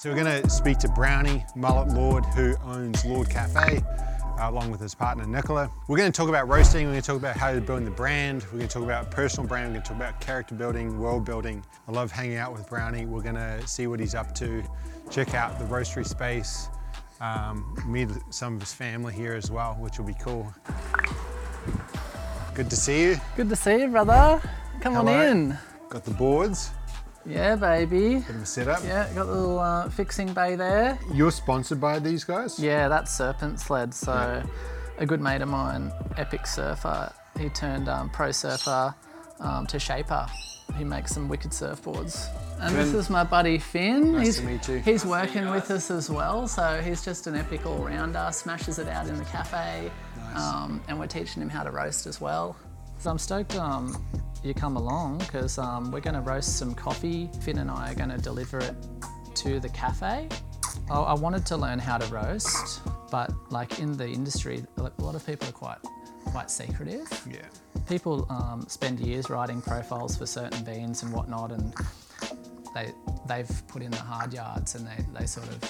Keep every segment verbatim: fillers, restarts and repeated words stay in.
So we're going to speak to Brownie, Mullet Lord, who owns Lord Cafe, uh, along with his partner Nicola. We're going to talk about roasting, we're going to talk about how to build the brand, we're going to talk about personal brand, we're going to talk about character building, world building. I love hanging out with Brownie. We're going to see what he's up to, check out the roastery space, um, meet some of his family here as well, which will be cool. Good to see you. Good to see you, brother. Come Hello. on in. Got the boards. Yeah, baby. Bit of a setup. Yeah, got the little uh, fixing bay there. You're sponsored by these guys? Yeah, that's Serpent Sled. So yeah. A good mate of mine, epic surfer, he turned um, pro surfer um, to shaper. He makes some wicked surfboards. And Finn. This is my buddy Finn. Nice he's, to meet you. He's nice working with us as well. So he's just an epic all-rounder, smashes it out in the cafe. Nice. Um, and we're teaching him how to roast as well. So I'm stoked. Um, you come along because um, we're going to roast some coffee. Finn and I are going to deliver it to the cafe. I, I wanted to learn how to roast, but like in the industry, a lot of people are quite quite secretive. Yeah. People um, spend years writing profiles for certain beans and whatnot, and they they've put in the hard yards, and they, they sort of,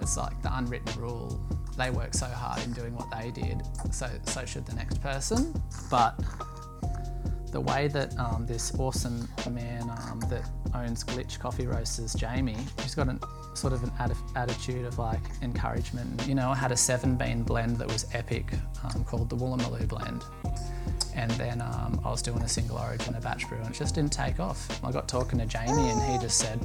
it's like the unwritten rule. They work so hard in doing what they did, so so should the next person, but. The way that um, this awesome man um, that owns Glitch Coffee Roasters, Jamie, he's got an, sort of an ad attitude of like encouragement. You know, I had a seven bean blend that was epic um, called the Wollumalu blend. And then um, I was doing a single origin, a batch brew, and it just didn't take off. I got talking to Jamie and he just said,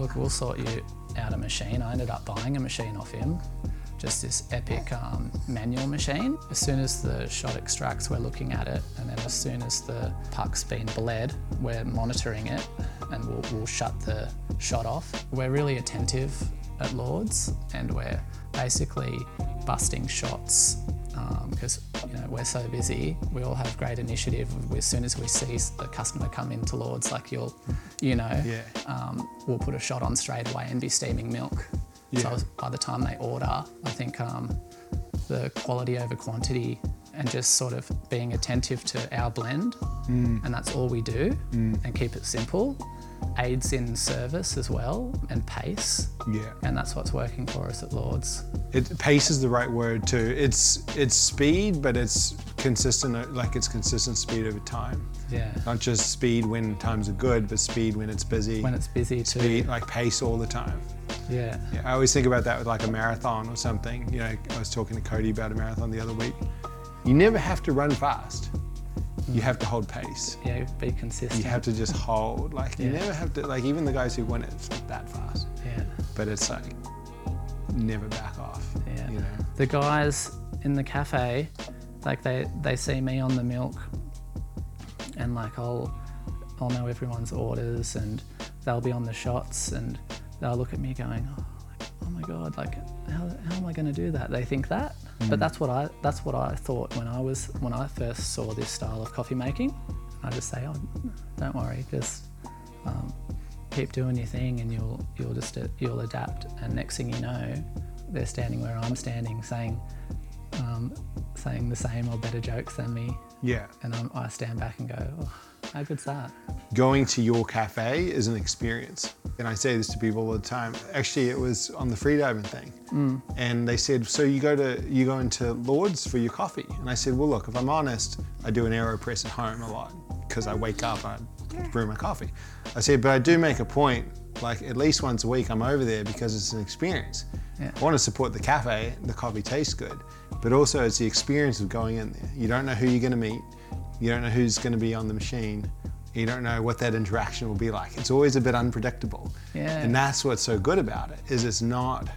look, we'll sort you out a machine. I ended up buying a machine off him. Just this epic um, manual machine. As soon as the shot extracts, we're looking at it, and then as soon as the puck's been bled, we're monitoring it, and we'll, we'll shut the shot off. We're really attentive at Lord's, and we're basically busting shots because um, you know we're so busy. We all have great initiative. As soon as we see the customer come into Lord's, like you'll, you know, yeah. um, we'll put a shot on straight away and be steaming milk. Yeah. So by the time they order, I think um, the quality over quantity and just sort of being attentive to our blend, mm. and that's all we do, mm. and keep it simple, aids in service as well, and pace. Yeah. And that's what's working for us at Lord's. It, pace is the right word too. It's it's speed, but it's consistent, like it's consistent speed over time. Yeah. Not just speed when times are good, but speed when it's busy. When it's busy too. Speed, like pace all the time. Yeah. yeah. I always think about that with like a marathon or something. You know, I was talking to Cody about a marathon the other week. You never have to run fast. Mm. You have to hold pace. Yeah, be consistent. You have to just hold. Like yeah. you never have to, like even the guys who win it, it's not that fast. Yeah. But it's like, never back off. Yeah. You know? The guys in the cafe, like they, they see me on the milk and like I'll, I'll know everyone's orders and they'll be on the shots and they'll look at me going, oh, like, oh my God, like how, how am I gonna do that? They think that, mm. but that's what I that's what I thought when I was when I first saw this style of coffee making. And I just say, oh, don't worry, just um, keep doing your thing, and you'll you'll just you'll adapt. And next thing you know, they're standing where I'm standing, saying um, saying the same or better jokes than me. Yeah. And I'm, I stand back and go, oh, how good's that? Going to your cafe is an experience. And I say this to people all the time. Actually, it was on the freediving thing. Mm. And they said, so you go to you go into Lord's for your coffee? And I said, well, look, if I'm honest, I do an AeroPress at home a lot because I wake up, I brew my coffee. I said, but I do make a point, like at least once a week I'm over there because it's an experience. Yeah. I want to support the cafe, the coffee tastes good, but also it's the experience of going in there. You don't know who you're going to meet. You don't know who's going to be on the machine. You don't know what that interaction will be like. It's always a bit unpredictable. Yeah. And that's what's so good about it, is it's not,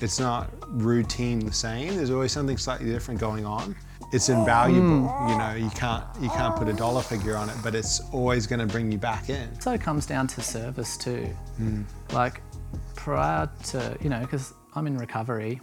it's not routine the same. There's always something slightly different going on. It's invaluable, mm. you know, you can't, you can't put a dollar figure on it, but it's always going to bring you back in. So it comes down to service too. Mm. Like prior to, you know, because I'm in recovery,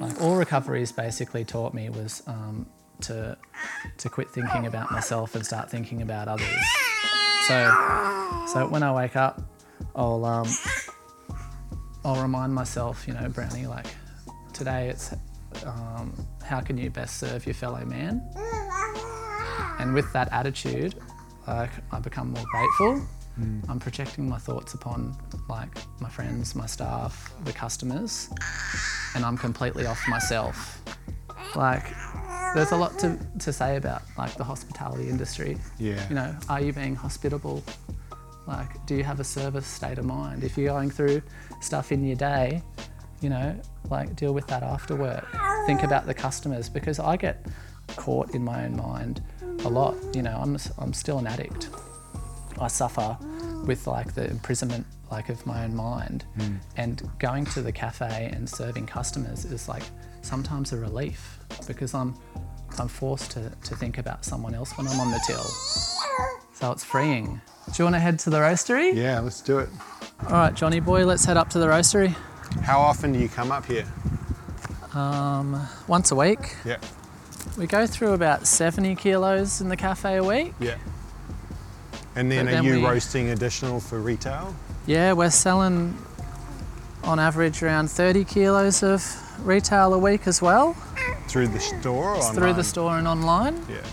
like all recovery's basically taught me was um, to, to quit thinking about myself and start thinking about others. So, so when I wake up, I'll um, I'll remind myself, you know, Brownie, like today it's um, how can you best serve your fellow man? And with that attitude, like I become more grateful, Mm. I'm projecting my thoughts upon like my friends, my staff, the customers, and I'm completely off myself. Like, there's a lot to, to say about like the hospitality industry. Yeah. You know, are you being hospitable? Like, do you have a service state of mind? If you're going through stuff in your day, you know, like deal with that after work. Think about the customers, because I get caught in my own mind a lot. You know, I'm I'm still an addict. I suffer with like the imprisonment like of my own mind. Mm. And going to the cafe and serving customers is like sometimes a relief, because I'm I'm forced to, to think about someone else when I'm on the till. So it's freeing. Do you want to head to the roastery? Yeah, let's do it. All right, Johnny boy, let's head up to the roastery. How often do you come up here? Um, once a week. Yeah. We go through about seventy kilos in the cafe a week. Yeah. And then, then are you we, roasting additional for retail? Yeah, we're selling on average around thirty kilos of retail a week as well. Through the store or it's online? Through the store and online. Yeah.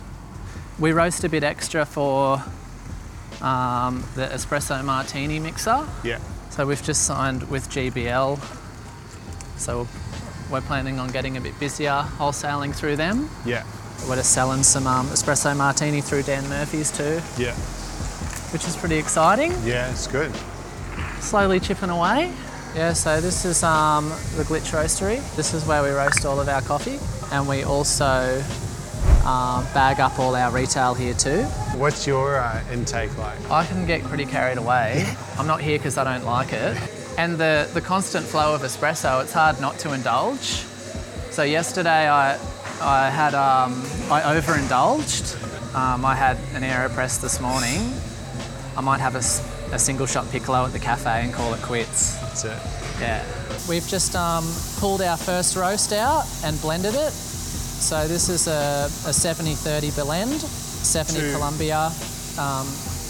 We roast a bit extra for um, the espresso martini mixer. Yeah. So we've just signed with G B L. So we're planning on getting a bit busier wholesaling through them. Yeah. We're just selling some um, espresso martini through Dan Murphy's too. Yeah. Which is pretty exciting. Yeah, it's good. Slowly chipping away. Yeah, so this is um, the Glitch Roastery. This is where we roast all of our coffee, and we also Uh, bag up all our retail here too. What's your uh, intake like? I can get pretty carried away. I'm not here because I don't like it. And the, the constant flow of espresso, it's hard not to indulge. So yesterday I, I had, um, I overindulged. Um, I had an AeroPress this morning. I might have a, a single shot piccolo at the cafe and call it quits. That's it. Yeah. We've just um, pulled our first roast out and blended it. So this is a seventy thirty blend, seventy Two. Colombia, um,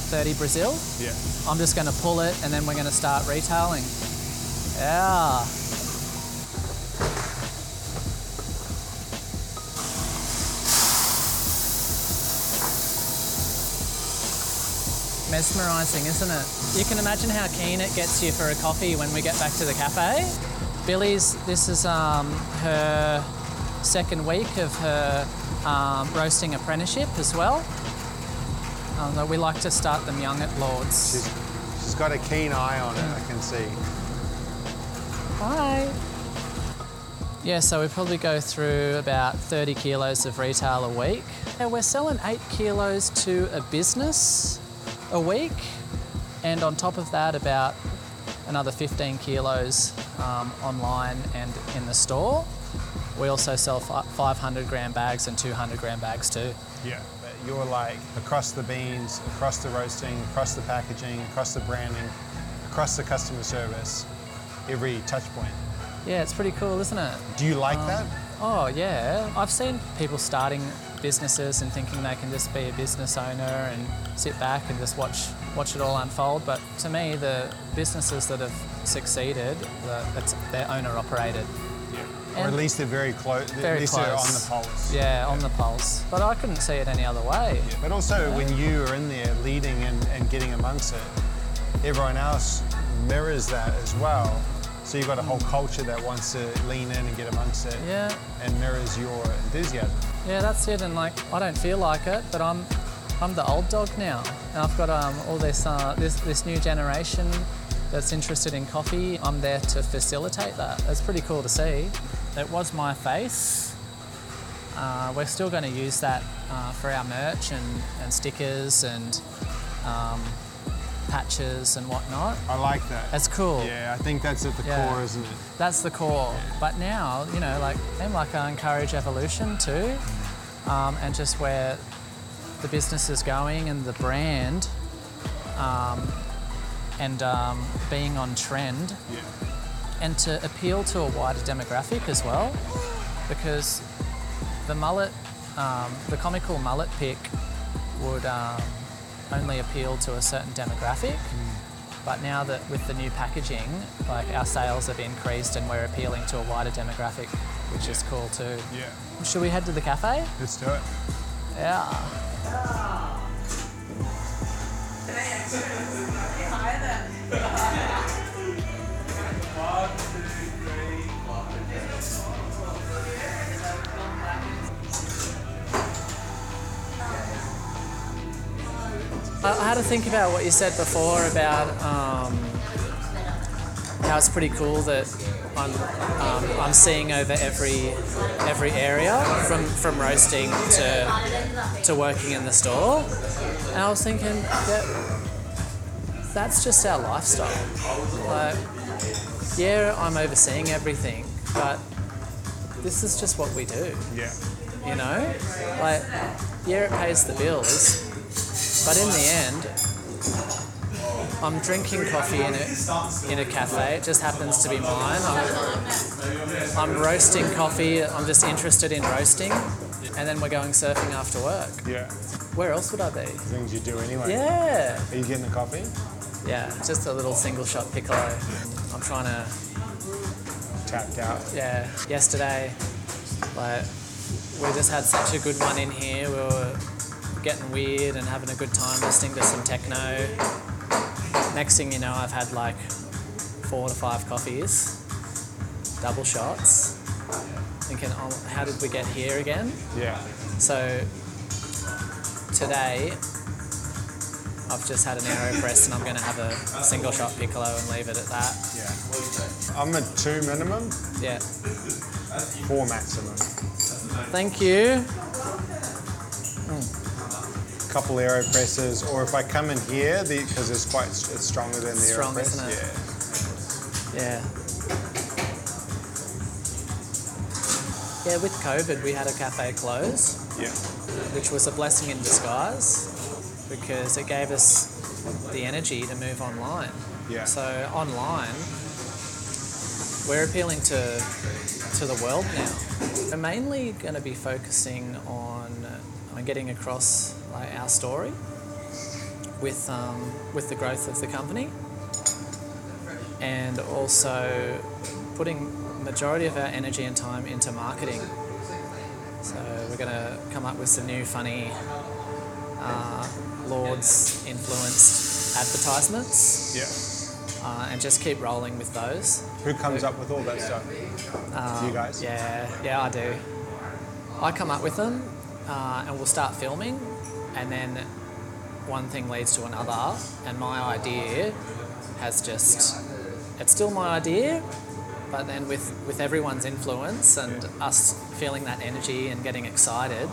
thirty Brazil. Yeah. I'm just going to pull it and then we're going to start retailing. Yeah. Mesmerising, isn't it? You can imagine how keen it gets you for a coffee when we get back to the cafe. Billy's, this is um, her second week of her um, roasting apprenticeship as well. Um, we like to start them young at Lourdes. She's, she's got a keen eye on it, I can see. Hi. Yeah, so we probably go through about thirty kilos of retail a week. And we're selling eight kilos to a business a week. And on top of that, about another fifteen kilos um, online and in the store. We also sell five hundred gram bags and two hundred gram bags too. Yeah, you're like across the beans, across the roasting, across the packaging, across the branding, across the customer service, every touch point. Yeah, it's pretty cool, isn't it? Do you like um, that? Oh yeah, I've seen people starting businesses and thinking they can just be a business owner and sit back and just watch watch it all unfold. But to me, the businesses that have succeeded, it's they're owner operated. Or at least they're very, clo very at least close. They're on the pulse. Yeah, yeah, on the pulse. But I couldn't see it any other way. Yeah. But also, yeah. When you are in there leading and, and getting amongst it, everyone else mirrors that as well. So you've got a whole culture that wants to lean in and get amongst it. Yeah. And mirrors your enthusiasm. Yeah, that's it. And like, I don't feel like it, but I'm, I'm the old dog now, and I've got um, all this, uh, this, this new generation that's interested in coffee. I'm there to facilitate that. It's pretty cool to see. It was my face. Uh, we're still going to use that uh, for our merch and, and stickers and um, patches and whatnot. I like that. That's cool. Yeah, I think that's at the yeah. core, isn't it? That's the core. Yeah. But now, you know, like, like I encourage evolution too, um, and just where the business is going and the brand um, and um, being on trend. Yeah. And to appeal to a wider demographic as well, because the mullet, um, the comical mullet pick would um, only appeal to a certain demographic, mm. but now that with the new packaging, like our sales have increased and we're appealing to a wider demographic, which yeah. is cool too. Yeah. Should we head to the cafe? Let's do it. Yeah. yeah. I had to think about what you said before about um, how it's pretty cool that I'm um, I'm seeing over every every area from, from roasting to to working in the store, and I was thinking that that's just our lifestyle. Like, yeah, I'm overseeing everything, but this is just what we do. Yeah, you know, like yeah, it pays the bills. But in the end, I'm drinking coffee in a, in a cafe. It just happens to be mine. I'm, I'm roasting coffee. I'm just interested in roasting. And then we're going surfing after work. Yeah. Where else would I be? Things you do anyway. Yeah. Are you getting the coffee? Yeah, just a little single shot piccolo. I'm trying to... Tapped out. Yeah. Yesterday, like, we just had such a good one in here. We were... getting weird and having a good time listening to some techno. Next thing you know, I've had like four to five coffees, double shots, thinking, oh, how did we get here again? Yeah. So today, I've just had an AeroPress and I'm going to have a single shot piccolo and leave it at that. Yeah. I'm at two minimum. Yeah. Four maximum. Thank you. Mm. Couple AeroPresses, or if I come in here, because it's quite it's stronger than it's the strong, AeroPress. Isn't it? Yeah. Yeah. Yeah. With COVID, we had a cafe close. Yeah. Which was a blessing in disguise, because it gave us the energy to move online. Yeah. So online, we're appealing to to the world now. We're mainly going to be focusing on on getting across. Like our story with um, with the growth of the company, and also putting majority of our energy and time into marketing. So we're going to come up with some new funny uh, Lord's influenced advertisements. Yeah, uh, and just keep rolling with those. Who comes Who, up with all that stuff? Um, you guys? Yeah, yeah, I do. I come up with them, uh, and we'll start filming. And then one thing leads to another, and my idea has just, it's still my idea, but then with, with everyone's influence and us feeling that energy and getting excited,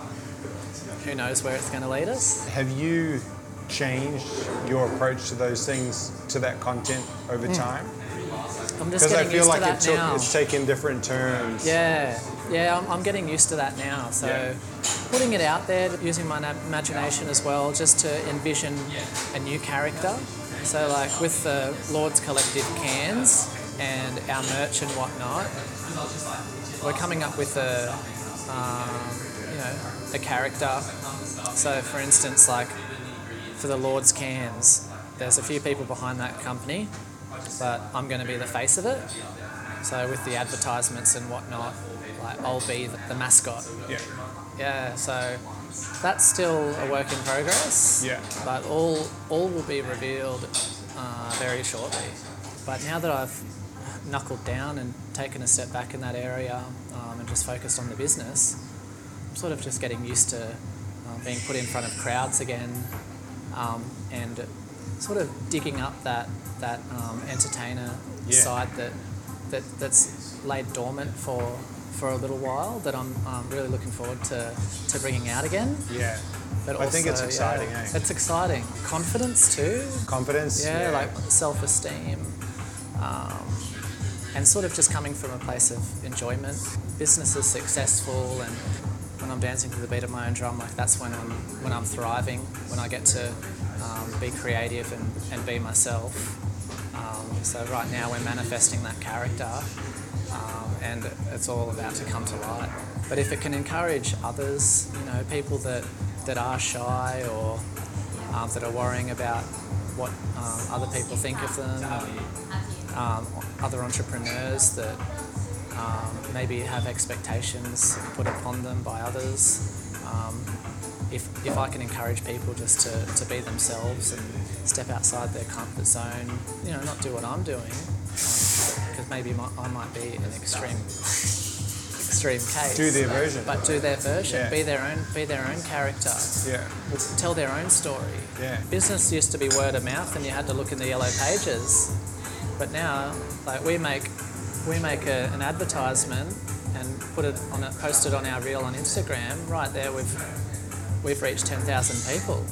who knows where it's going to lead us. Have you changed your approach to those things, to that content over mm. time? I'm just getting used like to that took, now. Because I feel like it's taken different turns. Yeah, yeah, I'm, I'm getting used to that now, so... Yeah. Putting it out there, using my imagination as well, just to envision a new character. So like with the Lord's Collective cans and our merch and whatnot, we're coming up with a, um, you know, a character. So for instance, like for the Lord's cans, there's a few people behind that company, but I'm going to be the face of it. So with the advertisements and whatnot, like I'll be the mascot. Yeah. Yeah, so that's still a work in progress. Yeah. But all all will be revealed uh, very shortly. But now that I've knuckled down and taken a step back in that area um, and just focused on the business, I'm sort of just getting used to uh, being put in front of crowds again um, and sort of digging up that that um, entertainer yeah. side that that that's laid dormant for. for a little while that I'm um, really looking forward to, to bringing out again. Yeah, but also, I think it's exciting. Yeah, eh? It's exciting. Confidence too. Confidence. Yeah, yeah. Like self-esteem, um, and sort of just coming from a place of enjoyment. Business is successful, and when I'm dancing to the beat of my own drum, like that's when I'm when I'm thriving. When I get to um, be creative and, and be myself. Um, so right now we're manifesting that character. Um, and it's all about to come to light. But if it can encourage others, you know, people that, that are shy or um, that are worrying about what um, other people think of them, um, other entrepreneurs that um, maybe have expectations put upon them by others, um, if if I can encourage people just to, to be themselves and step outside their comfort zone, you know, not do what I'm doing, because um, maybe my, I might be an extreme extreme case. Do their version. But do their version. Yeah. Be their own be their own character. Yeah. Tell their own story. Yeah. Business used to be word of mouth and you had to look in the yellow pages. But now, like, we make we make a, an advertisement and put it on a, post it on our reel on Instagram. Right there, we've we've reached ten thousand people.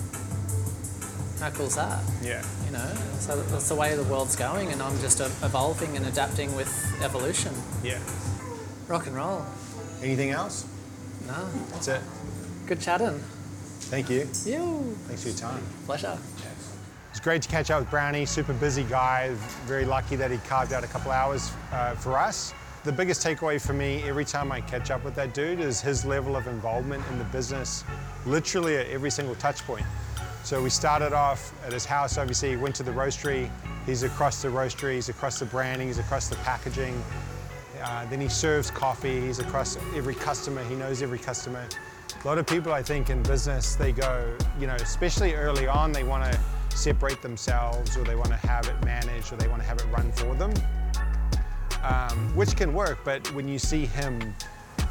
How cool's that? Yeah. You know, so that's the way the world's going, and I'm just evolving and adapting with evolution. Yeah. Rock and roll. Anything else? No. That's it. Good chatting. Thank you. You. Thanks for your time. Pleasure. It's great to catch up with Brownie, super busy guy. Very lucky that he carved out a couple hours uh, for us. The biggest takeaway for me every time I catch up with that dude is his level of involvement in the business, literally at every single touch point. So we started off at his house, obviously, he went to the roastery. He's across the roastery, he's across the branding, he's across the packaging. Uh, then he serves coffee, he's across every customer, he knows every customer. A lot of people, I think, in business, they go, you know, especially early on, they want to separate themselves, or they want to have it managed, or they want to have it run for them. Um, which can work, but when you see him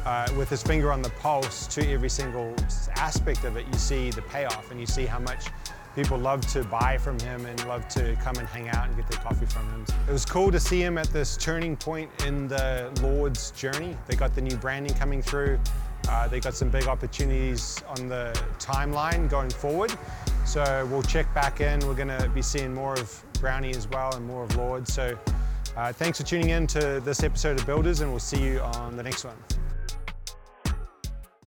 uh, with his finger on the pulse to every single aspect of it, you see the payoff and you see how much people love to buy from him and love to come and hang out and get their coffee from him. It was cool to see him at this turning point in the Lord's journey. They got the new branding coming through. Uh, they got some big opportunities on the timeline going forward. So we'll check back in. We're going to be seeing more of Brownie as well and more of Lord. So Uh, thanks for tuning in to this episode of Builders, and we'll see you on the next one.